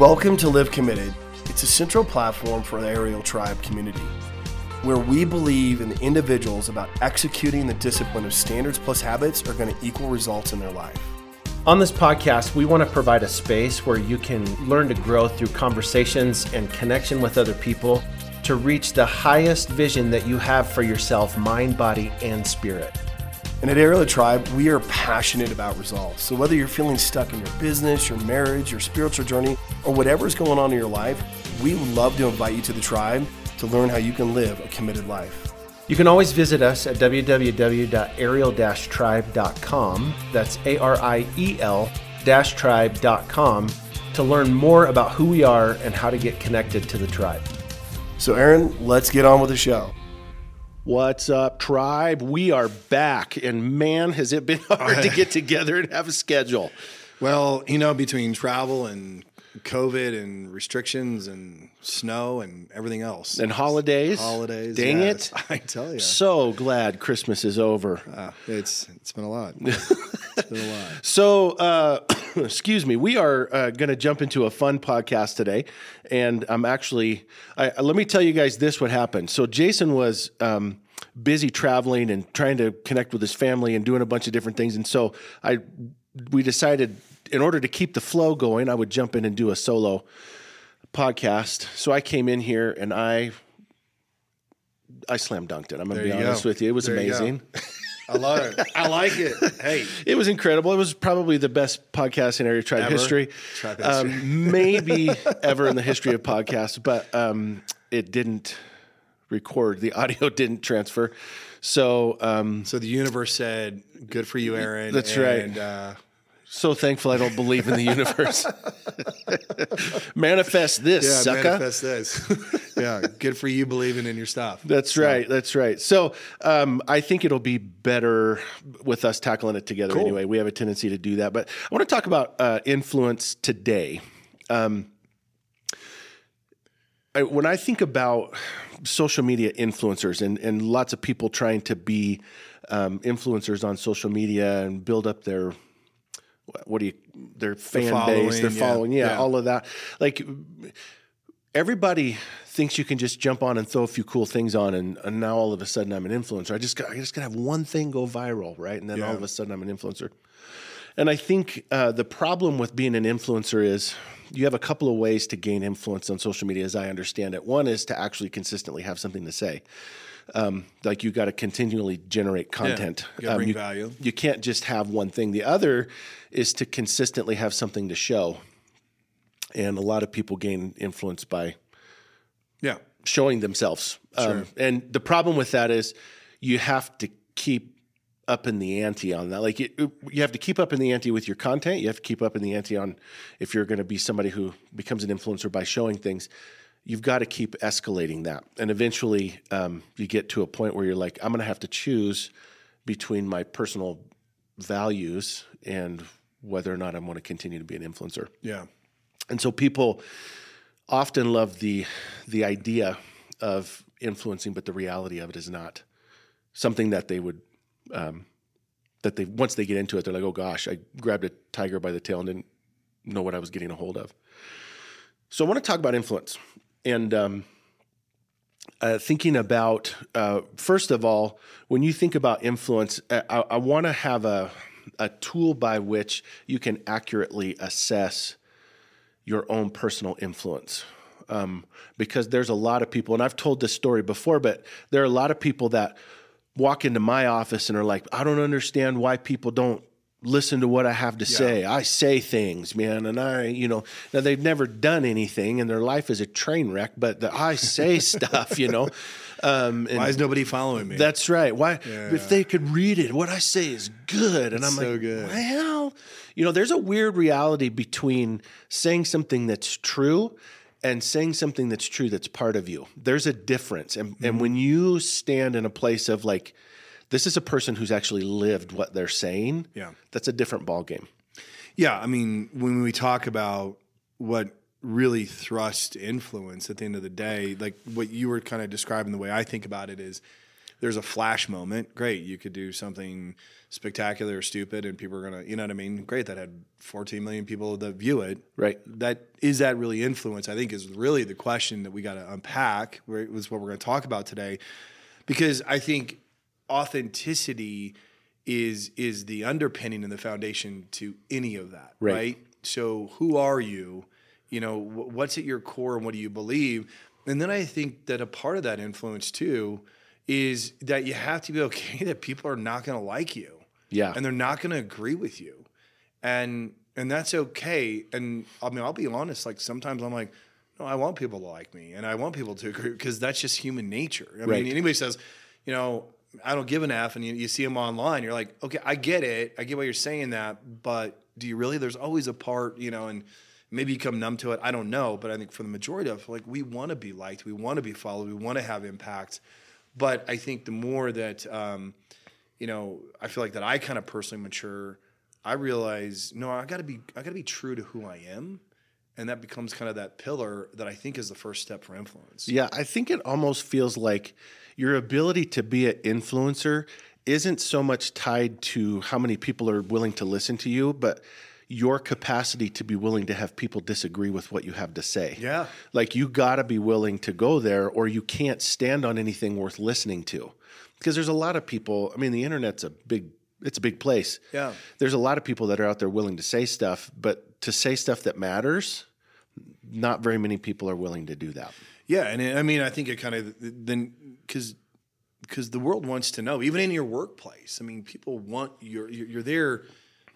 Welcome to Live Committed. It's a central platform for the Aerial Tribe community, where we believe in the individuals about executing the discipline of standards plus habits are going to equal results in their life. On this podcast, we want to provide a space where you can learn to grow through conversations and connection with other people to reach the highest vision that you have for yourself, mind, body, and spirit. And at Aerial Tribe, we are passionate about results. So whether you're feeling stuck in your business, your marriage, your spiritual journey, or whatever's going on in your life, we would love to invite you to the tribe to learn how you can live a committed life. You can always visit us at www.aerial-tribe.com. That's ARIEL-tribe.com to learn more about who we are and how to get connected to the tribe. So Aaron, let's get on with the show. What's up, tribe? We are back, and man, has it been hard to get together and have a schedule. Well, you know, between travel and COVID and restrictions and snow and everything else. And holidays. Dang, yes. It. I tell you. So glad Christmas is over. It's been a lot. So, excuse me, we are going to jump into a fun podcast today, and I'm actually, let me tell you guys this, what happened. So Jason was busy traveling and trying to connect with his family and doing a bunch of different things, and so we decided in order to keep the flow going, I would jump in and do a solo podcast. So I came in here and I slam dunked it. I'm going to be honest with you. It was amazing. I love it. I like it. Hey. It was incredible. It was probably the best podcast in Aerial Tribe history. Maybe ever in the history of podcasts, but it didn't record. The audio didn't transfer. So the universe said, good for you, Aaron. That's right. And so thankful I don't believe in the universe. Manifest this, sucker. Manifest this. Good for you believing in your stuff. That's right. So I think it'll be better with us tackling it together anyway. We have a tendency to do that. But I want to talk about influence today. When I think about social media influencers and lots of people trying to be influencers on social media and build up their... their fan base, their following, all of that. Like everybody thinks you can just jump on and throw a few cool things on, and now all of a sudden I'm an influencer. I just gotta have one thing go viral, right? And then all of a sudden I'm an influencer. And I think the problem with being an influencer is you have a couple of ways to gain influence on social media, as I understand it. One is to actually consistently have something to say. Like you got to continually generate content. You bring value. You can't just have one thing. The other is to consistently have something to show. And a lot of people gain influence by showing themselves. And the problem with that is you have to keep up in the ante on that. Like you have to keep up in the ante with your content. You have to keep up in the ante on if you're going to be somebody who becomes an influencer by showing things. You've got to keep escalating that. And eventually you get to a point where you're like, I'm going to have to choose between my personal values and whether or not I want to continue to be an influencer. Yeah. And so people often love the idea of influencing, but the reality of it is not something that they would, that they, once they get into it, they're like, oh gosh, I grabbed a tiger by the tail and didn't know what I was getting a hold of. So I want to talk about influence. And thinking about, first of all, when you think about influence, I want to have a tool by which you can accurately assess your own personal influence. Because there's a lot of people, and I've told this story before, but there are a lot of people that walk into my office and are like, I don't understand why people don't listen to what I have to say. I say things, man. And now they've never done anything and their life is a train wreck, but I say stuff, why is nobody following me? That's right. Why, if they could read it, what I say is good. And I'm so like, good. Well, there's a weird reality between saying something that's true and saying something that's true that's part of you. There's a difference. And when you stand in a place of like, this is a person who's actually lived what they're saying. Yeah. That's a different ballgame. Yeah. I mean, when we talk about what really thrusts influence at the end of the day, like what you were kind of describing, the way I think about it is there's a flash moment, great, you could do something spectacular or stupid and people are going to, you know what I mean? Great, that had 14 million people that view it. Right. Is that really influence? I think is really the question that we got to unpack, right, was what we're going to talk about today. Because I think authenticity is the underpinning and the foundation to any of that, right? So who are you? You know, what's at your core and what do you believe? And then I think that a part of that influence too is that you have to be okay that people are not going to like you. Yeah. And they're not going to agree with you. And that's okay. And I mean, I'll be honest, like sometimes I'm like, no, I want people to like me and I want people to agree because that's just human nature. I mean, anybody says, you know, I don't give an F and you see them online, you're like, okay, I get it. I get why you're saying that, but do you really? There's always a part, you know, and maybe you come numb to it. I don't know. But I think for the majority of like, we want to be liked. We want to be followed. We want to have impact. But I think the more that, you know, I feel like that I kind of personally mature, I realize, no, I got to be true to who I am. And that becomes kind of that pillar that I think is the first step for influence. Yeah. I think it almost feels like your ability to be an influencer isn't so much tied to how many people are willing to listen to you, but your capacity to be willing to have people disagree with what you have to say. Yeah. Like you got to be willing to go there or you can't stand on anything worth listening to. Because there's a lot of people, I mean, the internet's a big place. Yeah. There's a lot of people that are out there willing to say stuff, but to say stuff that matters, not very many people are willing to do that. Yeah. And I mean, I think it kind of then, because the world wants to know, even in your workplace, I mean, people want you're there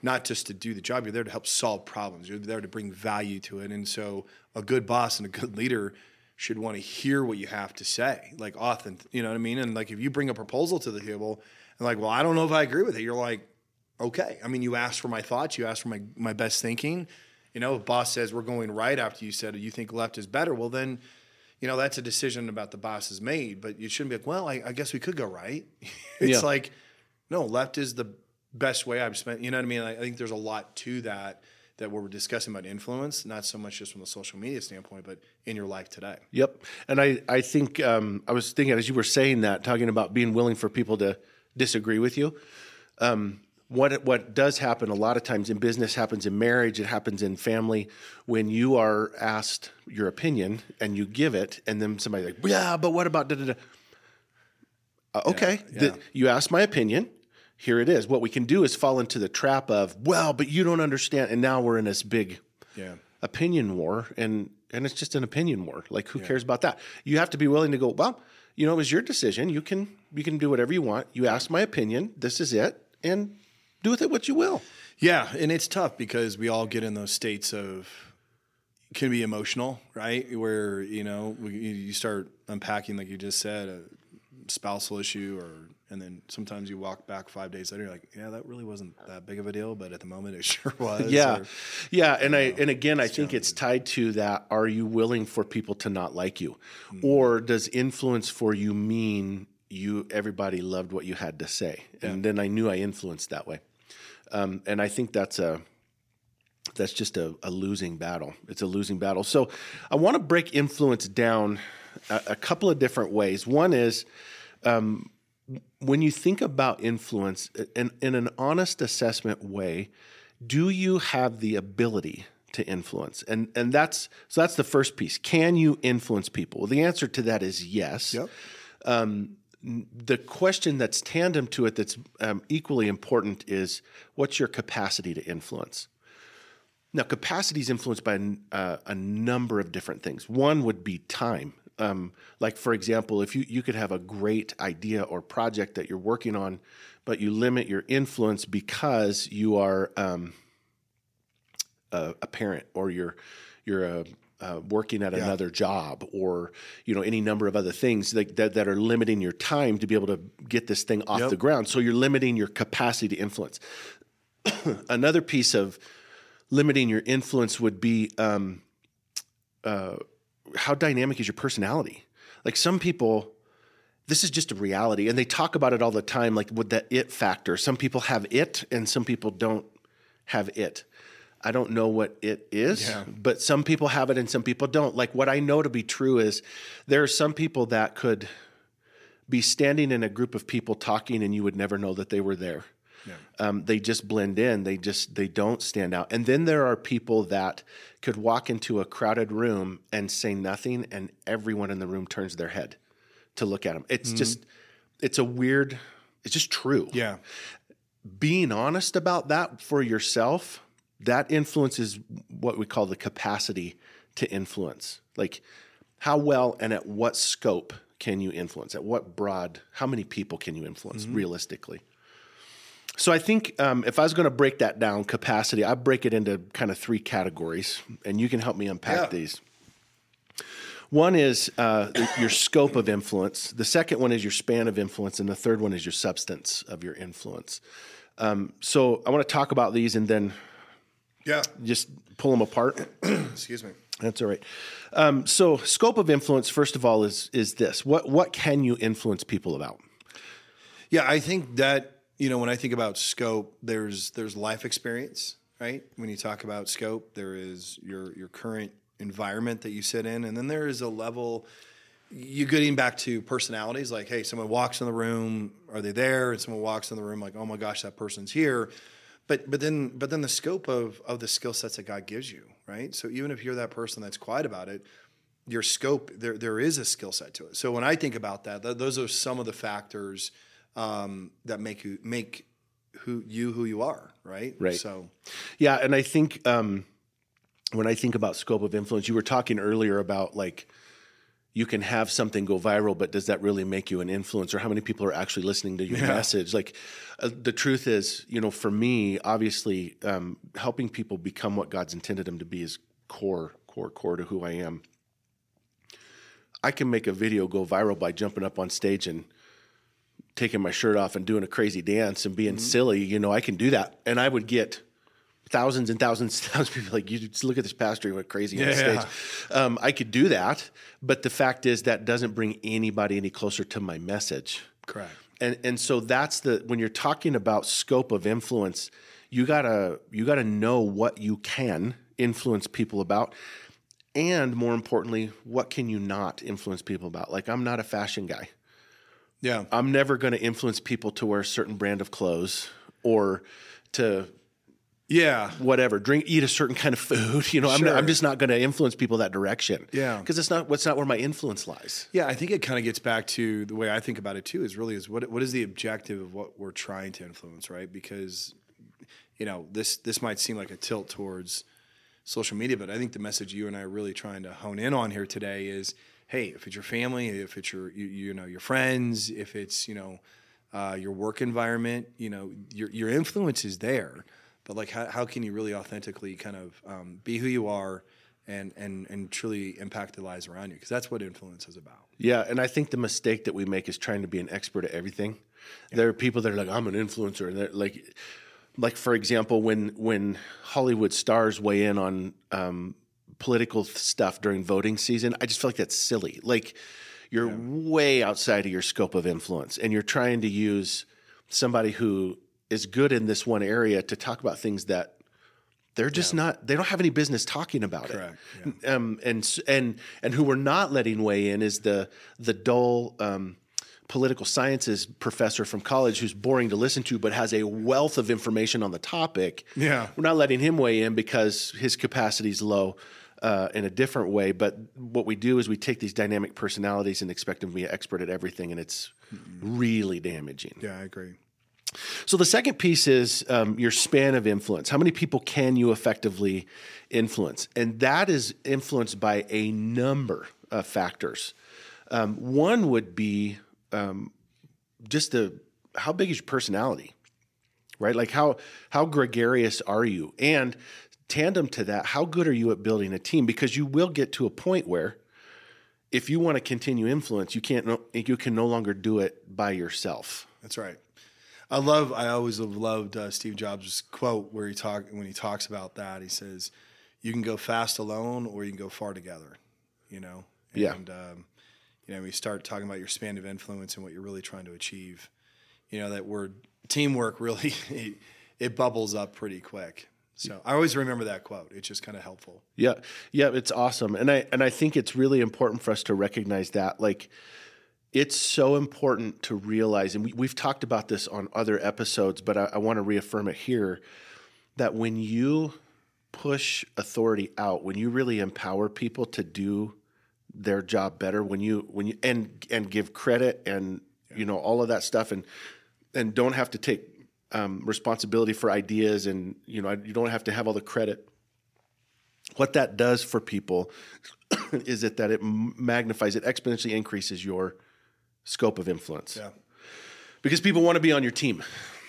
not just to do the job, you're there to help solve problems. You're there to bring value to it. And so a good boss and a good leader should want to hear what you have to say, like often, you know what I mean? And like if you bring a proposal to the table and like, well, I don't know if I agree with it. You're like, okay. I mean, you asked for my thoughts. You asked for my best thinking. You know, if boss says we're going right after you said you think left is better, well then, you know, that's a decision about the boss has made. But you shouldn't be like, well, I guess we could go right. It's like, no, left is the best way I've spent, you know what I mean? I think there's a lot to that we're discussing about influence, not so much just from the social media standpoint, but in your life today. Yep. And I think I was thinking as you were saying that, talking about being willing for people to disagree with you, what does happen a lot of times in business happens in marriage, it happens in family, when you are asked your opinion and you give it, and then somebody's like, yeah, but what about da-da-da? Okay, yeah. You asked my opinion. Here it is. What we can do is fall into the trap of, well, but you don't understand. And now we're in this big opinion war, and it's just an opinion war. Like, who cares about that? You have to be willing to go, well, you know, it was your decision. You can do whatever you want. You asked my opinion. This is it. And do with it what you will. Yeah, and it's tough because we all get in those states of can be emotional, right? Where, you know, you start unpacking, like you just said, a spousal issue or and then sometimes you walk back 5 days later, you're like, yeah, that really wasn't that big of a deal, but at the moment it sure was. Yeah. Or, yeah. And I think it's tied to that. Are you willing for people to not like you? Mm-hmm. Or does influence for you mean everybody loved what you had to say? Yeah. And then I knew I influenced that way. And I think that's just a losing battle. It's a losing battle. So I want to break influence down a couple of different ways. One is, when you think about influence in an honest assessment way, do you have the ability to influence? And that's the first piece. Can you influence people? Well, the answer to that is yes. Yep. The question that's tandem to it that's equally important is what's your capacity to influence? Now, capacity is influenced by a number of different things. One would be time. Like, for example, if you could have a great idea or project that you're working on, but you limit your influence because you are a parent or you're working at another job or, you know, any number of other things that are limiting your time to be able to get this thing off the ground. So you're limiting your capacity to influence. Another piece of limiting your influence would be how dynamic is your personality? Like some people, this is just a reality, and they talk about it all the time, like with that it factor. Some people have it, and some people don't have it. I don't know what it is, but some people have it and some people don't. Like what I know to be true is there are some people that could be standing in a group of people talking and you would never know that they were there. Yeah. They just blend in. They don't stand out. And then there are people that could walk into a crowded room and say nothing, and everyone in the room turns their head to look at them. It's just, it's just true. Yeah. Being honest about that for yourself, that influences what we call the capacity to influence. Like, how well and at what scope can you influence? At what broad, how many people can you influence realistically? So I think if I was going to break that down, capacity, I break it into kind of three categories, and you can help me unpack these. One is your scope of influence. The second one is your span of influence, and the third one is your substance of your influence. So I want to talk about these and then just pull them apart. Excuse me. That's all right. So scope of influence, first of all, is this. What can you influence people about? Yeah, I think that, you know, when I think about scope, there's life experience, right? When you talk about scope, there is your current environment that you sit in, and then there is a level, you're getting back to personalities, like, hey, someone walks in the room, are they there? And someone walks in the room, like, oh my gosh, that person's here. But then the scope of the skill sets that God gives you, right? So even if you're that person that's quiet about it, your scope, there is a skill set to it. So when I think about that, those are some of the factors that make who you are, right? Right. So, yeah, and I think when I think about scope of influence, you were talking earlier about, like, you can have something go viral, but does that really make you an influencer? How many people are actually listening to your message? Like, the truth is, you know, for me, obviously, helping people become what God's intended them to be is core to who I am. I can make a video go viral by jumping up on stage and taking my shirt off and doing a crazy dance and being silly, you know, I can do that. And I would get thousands and thousands of people like, you just look at this pastor who went crazy on stage. I could do that. But the fact is that doesn't bring anybody any closer to my message. Correct. And so that's when you're talking about scope of influence, you gotta know what you can influence people about. And more importantly, what can you not influence people about? Like, I'm not a fashion guy. Yeah, I'm never going to influence people to wear a certain brand of clothes or to, whatever, eat a certain kind of food. You know, I'm just not going to influence people that direction. Yeah, because it's not where my influence lies. Yeah, I think it kind of gets back to the way I think about it too. Is what is the objective of what we're trying to influence, right? Because, you know, this might seem like a tilt towards social media, but I think the message you and I are really trying to hone in on here today is, hey, if it's your family, if it's your friends, if it's, you know, your work environment, you know, your influence is there. But, like, how can you really authentically kind of be who you are and truly impact the lives around you? Because that's what influence is about. Yeah, and I think the mistake that we make is trying to be an expert at everything. Yeah. There are people that are like, I'm an influencer. And they're like for example, when Hollywood stars weigh in on political stuff during voting season, I just feel like that's silly. Like, you're way outside of your scope of influence, and you're trying to use somebody who is good in this one area to talk about things that they're just not, they don't have any business talking about. Correct. It. Yeah. And who we're not letting weigh in is the dull, political sciences professor from college who's boring to listen to, but has a wealth of information on the topic. Yeah. We're not letting him weigh in because his capacity is low. In a different way, but what we do is we take these dynamic personalities and expect them to be an expert at everything, and it's really damaging. Yeah, I agree. So the second piece is your span of influence. How many people can you effectively influence? And that is influenced by a number of factors. One would be just how big is your personality, right? Like, how gregarious are you? And tandem to that, how good are you at building a team? Because you will get to a point where, if you want to continue influence, you can no longer do it by yourself. That's right. I always loved Steve Jobs' quote where when he talks about that. He says, "You can go fast alone, or you can go far together." You know. And, you know, we start talking about your span of influence and what you're really trying to achieve. You know, that word teamwork really it bubbles up pretty quick. So I always remember that quote. It's just kind of helpful. Yeah. Yeah, it's awesome. And I think it's really important for us to recognize that, like, It's so important to realize, and we've talked about this on other episodes, but I want to reaffirm it here, that when you push authority out, when you really empower people to do their job better, when you and give credit and you know all of that stuff, and don't have to take responsibility for ideas, and you know you don't have to have all the credit. What that does for people is that it magnifies, it exponentially increases your scope of influence. Yeah. Because people want to be on your team.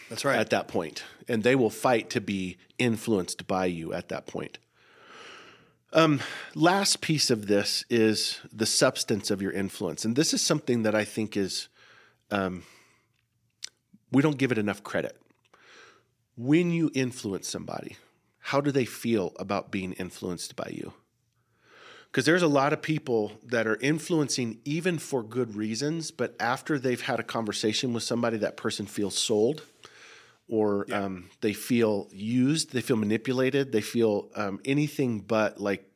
That's right. At that point. And they will fight to be influenced by you at that point. Last piece of this is the substance of your influence. And this is something that I think is, we don't give it enough credit. When you influence somebody, how do they feel about being influenced by you? Because there's a lot of people that are influencing even for good reasons, but after they've had a conversation with somebody, that person feels sold, or they feel used, they feel manipulated, they feel anything but like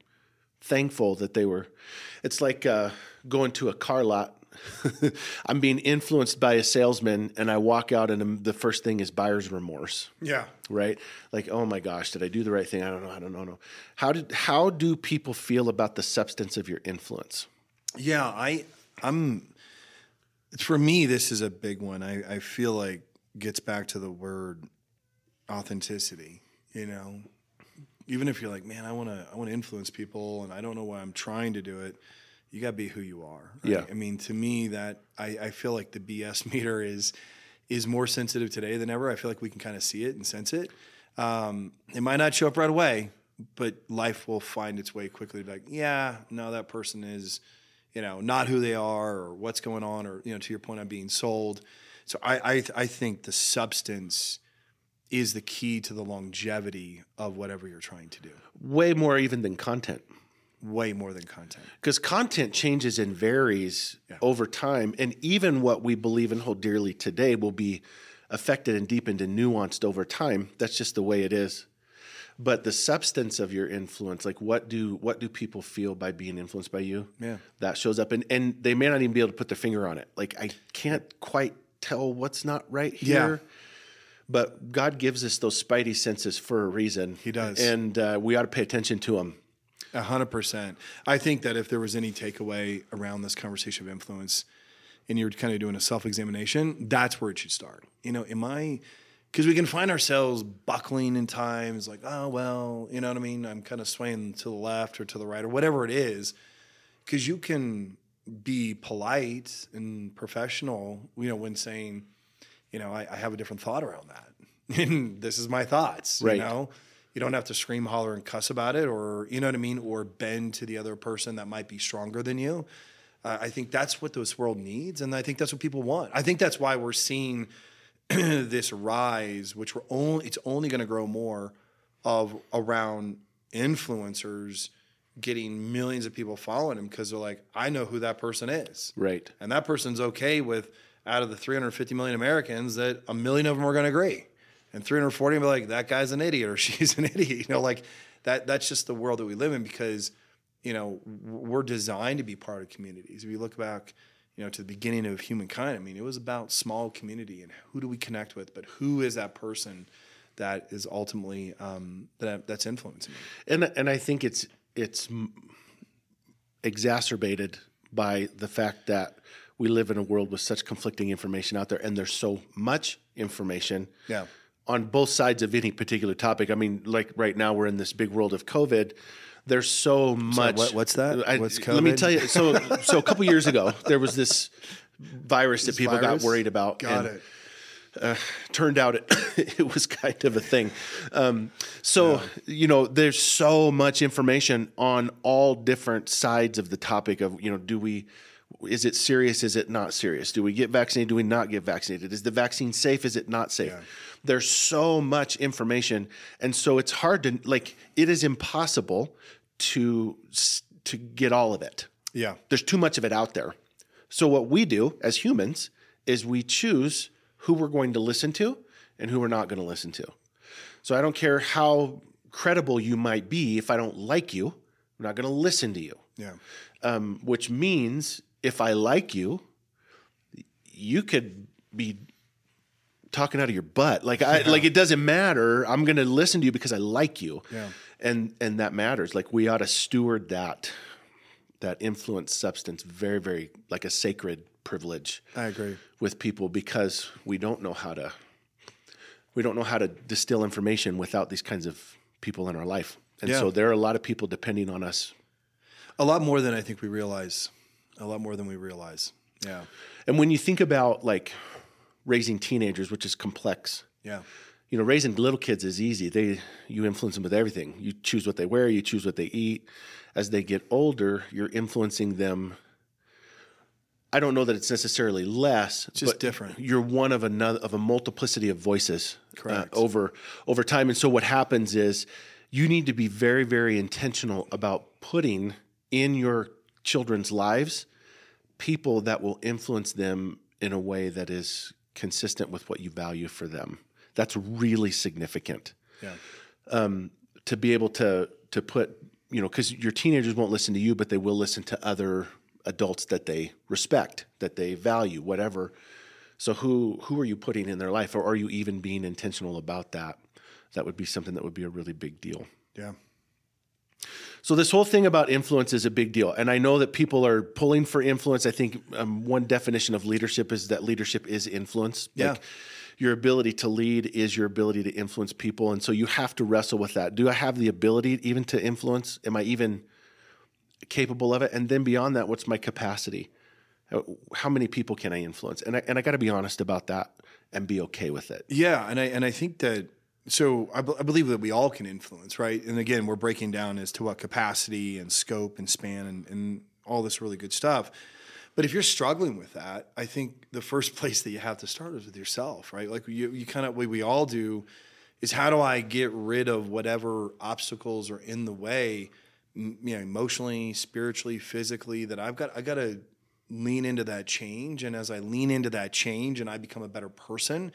thankful that they were. It's like going to a car lot. I'm being influenced by a salesman, and I walk out, and the first thing is buyer's remorse. Yeah. Right? Like, oh my gosh, did I do the right thing? I don't know. How do people feel about the substance of your influence? Yeah, I'm. For me, this is a big one. I feel like gets back to the word authenticity. You know, even if you're like, man, I want to influence people, and I don't know why I'm trying to do it. You got to be who you are. Right? Yeah. I mean, to me, that I feel like the BS meter is more sensitive today than ever. I feel like we can kind of see it and sense it. It might not show up right away, but life will find its way quickly. Like, yeah, no, that person is, you know, not who they are, or what's going on, or, you know, to your point, I'm being sold. So I think the substance is the key to the longevity of whatever you're trying to do. Way more even than content. Way more than content. Because content changes and varies over time. And even what we believe and hold dearly today will be affected and deepened and nuanced over time. That's just the way it is. But the substance of your influence, like what do people feel by being influenced by you? Yeah. That shows up. And they may not even be able to put their finger on it. Like, I can't quite tell what's not right here. Yeah. But God gives us those spidey senses for a reason. He does. And we ought to pay attention to them. 100%. I think that if there was any takeaway around this conversation of influence, and you're kind of doing a self-examination, that's where it should start. You know, because we can find ourselves buckling in times like, oh, well, you know what I mean? I'm kind of swaying to the left or to the right or whatever it is, because you can be polite and professional, you know, when saying, you know, I have a different thought around that. And this is my thoughts, right. You know? You don't have to scream, holler, and cuss about it, or, you know what I mean, or bend to the other person that might be stronger than you. I think that's what this world needs, and I think that's what people want. I think that's why we're seeing this rise, which it's only going to grow more of around influencers getting millions of people following them, because they're like, I know who that person is. Right. And that person's okay with, out of the 350 million Americans, that 1 million of them are going to agree. And 340 will be like, that guy's an idiot or she's an idiot. You know, like that's just the world that we live in, because, you know, we're designed to be part of communities. If you look back, you know, to the beginning of humankind, I mean, it was about small community and who do we connect with, but who is that person that is ultimately that's influencing me? And I think it's exacerbated by the fact that we live in a world with such conflicting information out there, and there's so much information. Yeah. On both sides of any particular topic. I mean, like right now we're in this big world of COVID. There's so much. So what's that? What's COVID? Let me tell you. So a couple years ago, there was this virus that people got worried about. Got it. Turned out it was kind of a thing. You know, there's so much information on all different sides of the topic of, you know, is it serious? Is it not serious? Do we get vaccinated? Do we not get vaccinated? Is the vaccine safe? Is it not safe? Yeah. There's so much information. And so it's hard to, like, it is impossible to get all of it. Yeah. There's too much of it out there. So what we do as humans is we choose who we're going to listen to and who we're not going to listen to. So I don't care how credible you might be. If I don't like you, I'm not going to listen to you. Yeah. Which means, if I like you, you could be talking out of your butt. Like like it doesn't matter. I'm going to listen to you because I like you. Yeah. And that matters. Like we ought to steward that influence substance very, very like a sacred privilege. I agree with people because we don't know how to distill information without these kinds of people in our life. And so there are a lot of people depending on us. A lot more than I think we realize. Yeah. And when you think about like raising teenagers, which is complex. Yeah. You know, raising little kids is easy. You influence them with everything. You choose what they wear, you choose what they eat. As they get older, you're influencing them. I don't know that it's necessarily less. It's just different. You're one of a multiplicity of voices over time. And so what happens is you need to be very, very intentional about putting in your children's lives people that will influence them in a way that is consistent with what you value for them. That's really significant. Yeah. To be able to put, you know, because your teenagers won't listen to you, but they will listen to other adults that they respect, that they value, whatever. So who are you putting in their life, or are you even being intentional about that? That would be something that would be a really big deal. Yeah. So this whole thing about influence is a big deal. And I know that people are pulling for influence. I think one definition of leadership is that leadership is influence. Yeah. Like, your ability to lead is your ability to influence people. And so you have to wrestle with that. Do I have the ability even to influence? Am I even capable of it? And then beyond that, what's my capacity? How many people can I influence? And I got to be honest about that and be okay with it. Yeah. And I think that, so I believe that we all can influence, right? And again, we're breaking down as to what capacity and scope and span and all this really good stuff. But if you're struggling with that, I think the first place that you have to start is with yourself, right? Like you kind of, what we all do is, how do I get rid of whatever obstacles are in the way, you know, emotionally, spiritually, physically, that I got to lean into that change. And as I lean into that change and I become a better person,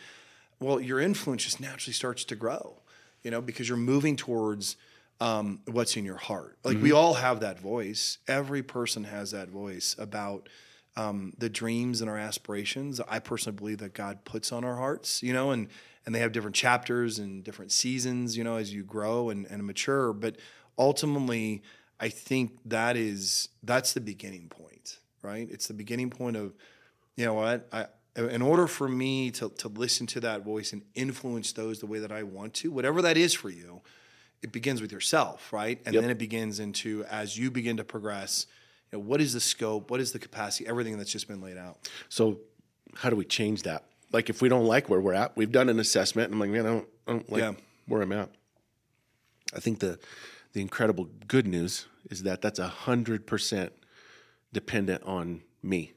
well, your influence just naturally starts to grow, you know, because you're moving towards what's in your heart. Like we all have that voice. Every person has that voice about the dreams and our aspirations. I personally believe that God puts on our hearts, you know, and they have different chapters and different seasons, you know, as you grow and mature. But ultimately, I think that's the beginning point, right? It's the beginning point of, you know what, in order for me to listen to that voice and influence those the way that I want to, whatever that is for you, it begins with yourself, right? And then it begins into, as you begin to progress, you know, what is the scope? What is the capacity? Everything that's just been laid out. So how do we change that? Like if we don't like where we're at, we've done an assessment and I'm like, man, I don't like where I'm at. I think the incredible good news is that that's 100% dependent on me.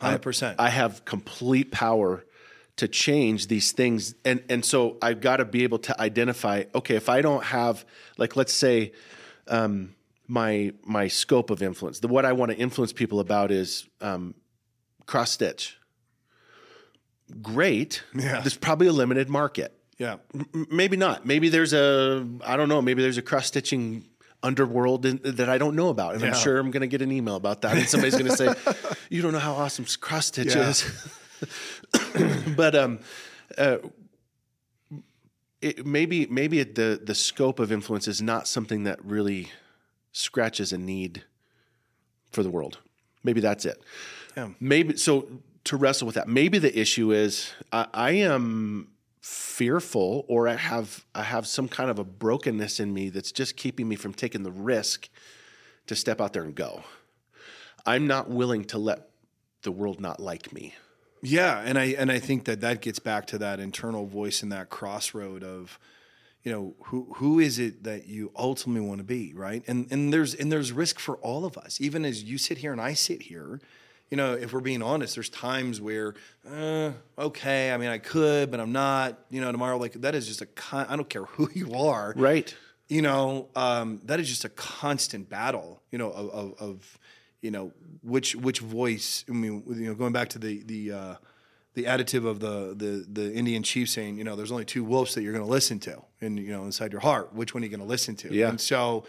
100%. I have complete power to change these things. And so I've got to be able to identify, okay, if I don't have, like, let's say my scope of influence, what I want to influence people about is cross stitch. Great. Yeah. There's probably a limited market. Yeah. Maybe not. Maybe there's a cross stitching underworld that I don't know about. And I'm sure I'm going to get an email about that. And somebody's going to say, you don't know how awesome cross stitch is. But maybe the scope of influence is not something that really scratches a need for the world. Maybe that's it. Yeah. Maybe so. To wrestle with that, maybe the issue is I am fearful, or I have some kind of a brokenness in me that's just keeping me from taking the risk to step out there and go. I'm not willing to let the world not like me. Yeah, and I think that gets back to that internal voice and that crossroad of, you know, who is it that you ultimately want to be, right? And there's risk for all of us. Even as you sit here and I sit here, you know, if we're being honest, there's times where okay, I mean, I could, but I'm not. You know, tomorrow, like that is just I don't care who you are, right? You know, that is just a constant battle. You know, of you know, which voice, I mean, you know, going back to the additive of the Indian chief saying, you know, there's only two wolves that you're going to listen to, and, you know, inside your heart, which one are you going to listen to? Yeah. And so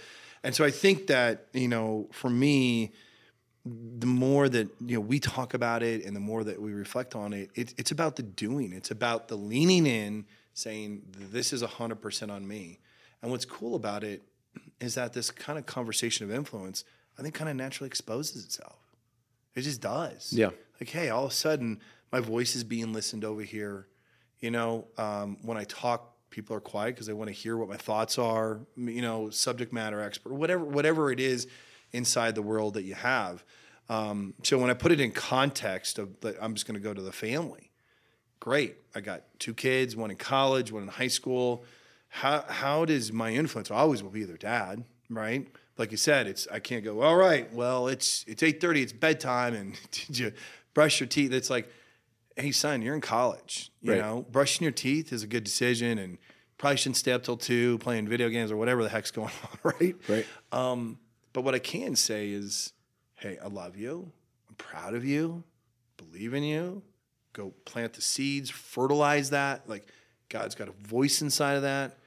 I think that, you know, for me, the more that, you know, we talk about it and the more that we reflect on it, it's about the doing. It's about the leaning in, saying, this is 100% on me. And what's cool about it is that this kind of conversation of influence, I think, kind of naturally exposes itself. It just does. Yeah. Like, hey, all of a sudden, my voice is being listened over here. You know, when I talk, people are quiet because they want to hear what my thoughts are, you know, subject matter expert, whatever it is inside the world that you have. So when I put it in context of, I'm just going to go to the family. Great. I got 2 kids, one in college, one in high school. How does my influence always will be their dad, right? Like you said, I can't go, all right, well, it's 8:30, it's bedtime, and did you brush your teeth? It's like, hey, son, you're in college. You right. know, brushing your teeth is a good decision, and probably shouldn't stay up till 2 playing video games or whatever the heck's going on, right? Right. But what I can say is, hey, I love you. I'm proud of you. Believe in you. Go plant the seeds, fertilize that. Like, God's got a voice inside of that.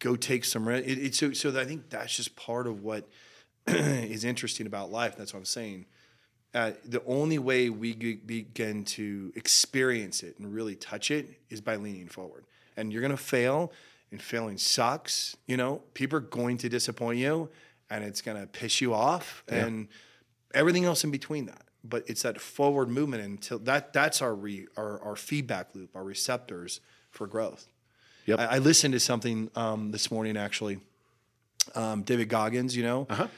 Go take some risk. So I think that's just part of what is interesting about life. That's what I'm saying. The only way we begin to experience it and really touch it is by leaning forward. And you're going to fail, and failing sucks. You know, people are going to disappoint you, and it's going to piss you off, yeah. and everything else in between that. But it's that forward movement until that's our feedback loop, our receptors for growth. Yep. I listened to something this morning, actually. David Goggins, you know, uh-huh.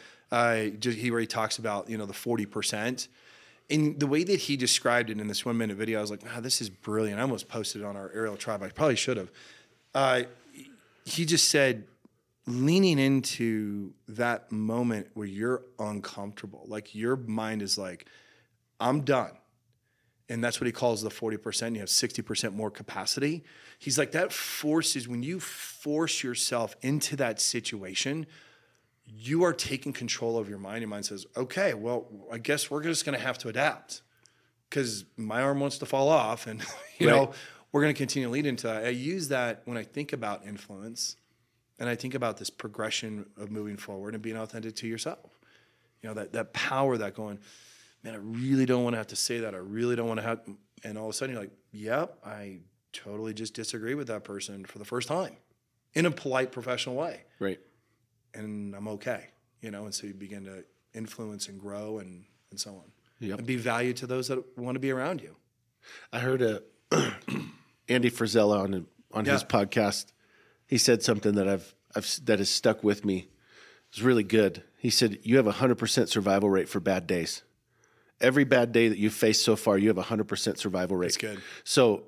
He talks about, you know, the 40%. And the way that he described it in this 1-minute video, I was like, wow, this is brilliant. I almost posted it on our Aerial Tribe. I probably should have. He just said, leaning into that moment where you're uncomfortable, like your mind is like, I'm done. And that's what he calls the 40%. You have 60% more capacity. He's like, that forces, when you force yourself into that situation, you are taking control of your mind. Your mind says, okay, well, I guess we're just going to have to adapt because my arm wants to fall off. And, you right. know, we're going to continue to lead into that. I use that when I think about influence, and I think about this progression of moving forward and being authentic to yourself. You know, that power, that going, man, I really don't want to have to say that. I really don't want to have, and all of a sudden you're like, yep, I totally just disagree with that person for the first time in a polite, professional way. Right. And I'm okay, you know, and so you begin to influence and grow and so on. Yep. And be value to those that want to be around you. I heard Andy Frisella on yeah. his podcast. He said something that that has stuck with me. It was really good. He said, you have 100% survival rate for bad days. Every bad day that you've faced so far, you have 100% survival rate. That's good. So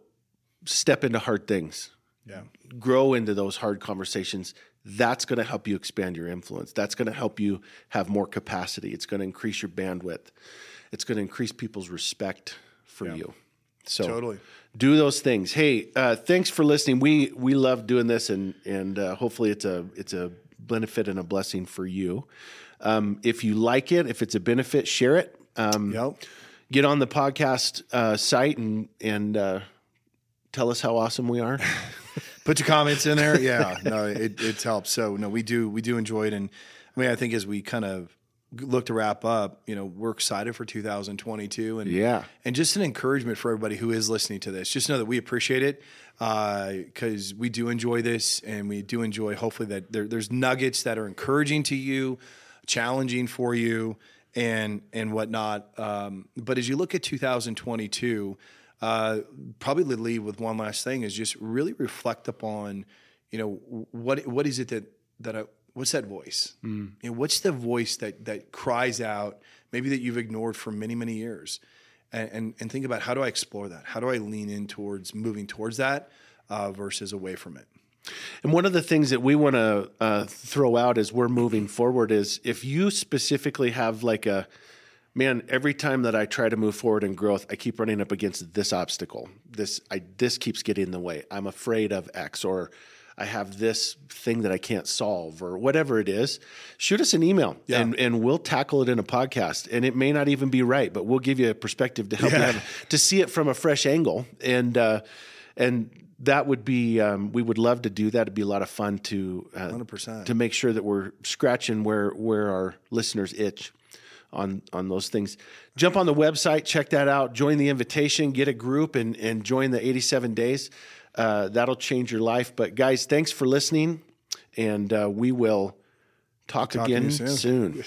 step into hard things. Yeah. Grow into those hard conversations. That's going to help you expand your influence. That's going to help you have more capacity. It's going to increase your bandwidth. It's going to increase people's respect for yeah. you. So totally. Do those things. Hey, thanks for listening. We love doing this, and hopefully it's a benefit and a blessing for you. If you like it, if it's a benefit, share it. Yep. Get on the podcast site and tell us how awesome we are. Put your comments in there. Yeah, no, it helps. So no, we do enjoy it. And I mean, I think as we kind of look to wrap up, you know, we're excited for 2022, and yeah, and just an encouragement for everybody who is listening to this. Just know that we appreciate it because we do enjoy this, and we do enjoy. Hopefully, that there's nuggets that are encouraging to you, challenging for you, and whatnot. But as you look at 2022. Probably leave with one last thing is just really reflect upon, you know, what is it that what's that voice? Mm. You know, what's the voice that cries out, maybe that you've ignored for many, many years, and think about, how do I explore that? How do I lean in towards moving towards that versus away from it? And one of the things that we want to throw out as we're moving forward is, if you specifically have like a, man, every time that I try to move forward in growth, I keep running up against this obstacle. This keeps getting in the way. I'm afraid of X, or I have this thing that I can't solve, or whatever it is. Shoot us an email, yeah. and we'll tackle it in a podcast. And it may not even be right, but we'll give you a perspective to help yeah. you to see it from a fresh angle. And that would be we would love to do that. It'd be a lot of fun to 100%. To make sure that we're scratching where our listeners itch on those things. Jump on the website, check that out, join the invitation, get a group, and join the 87 days. That'll change your life. But guys, thanks for listening, and we will talk again soon.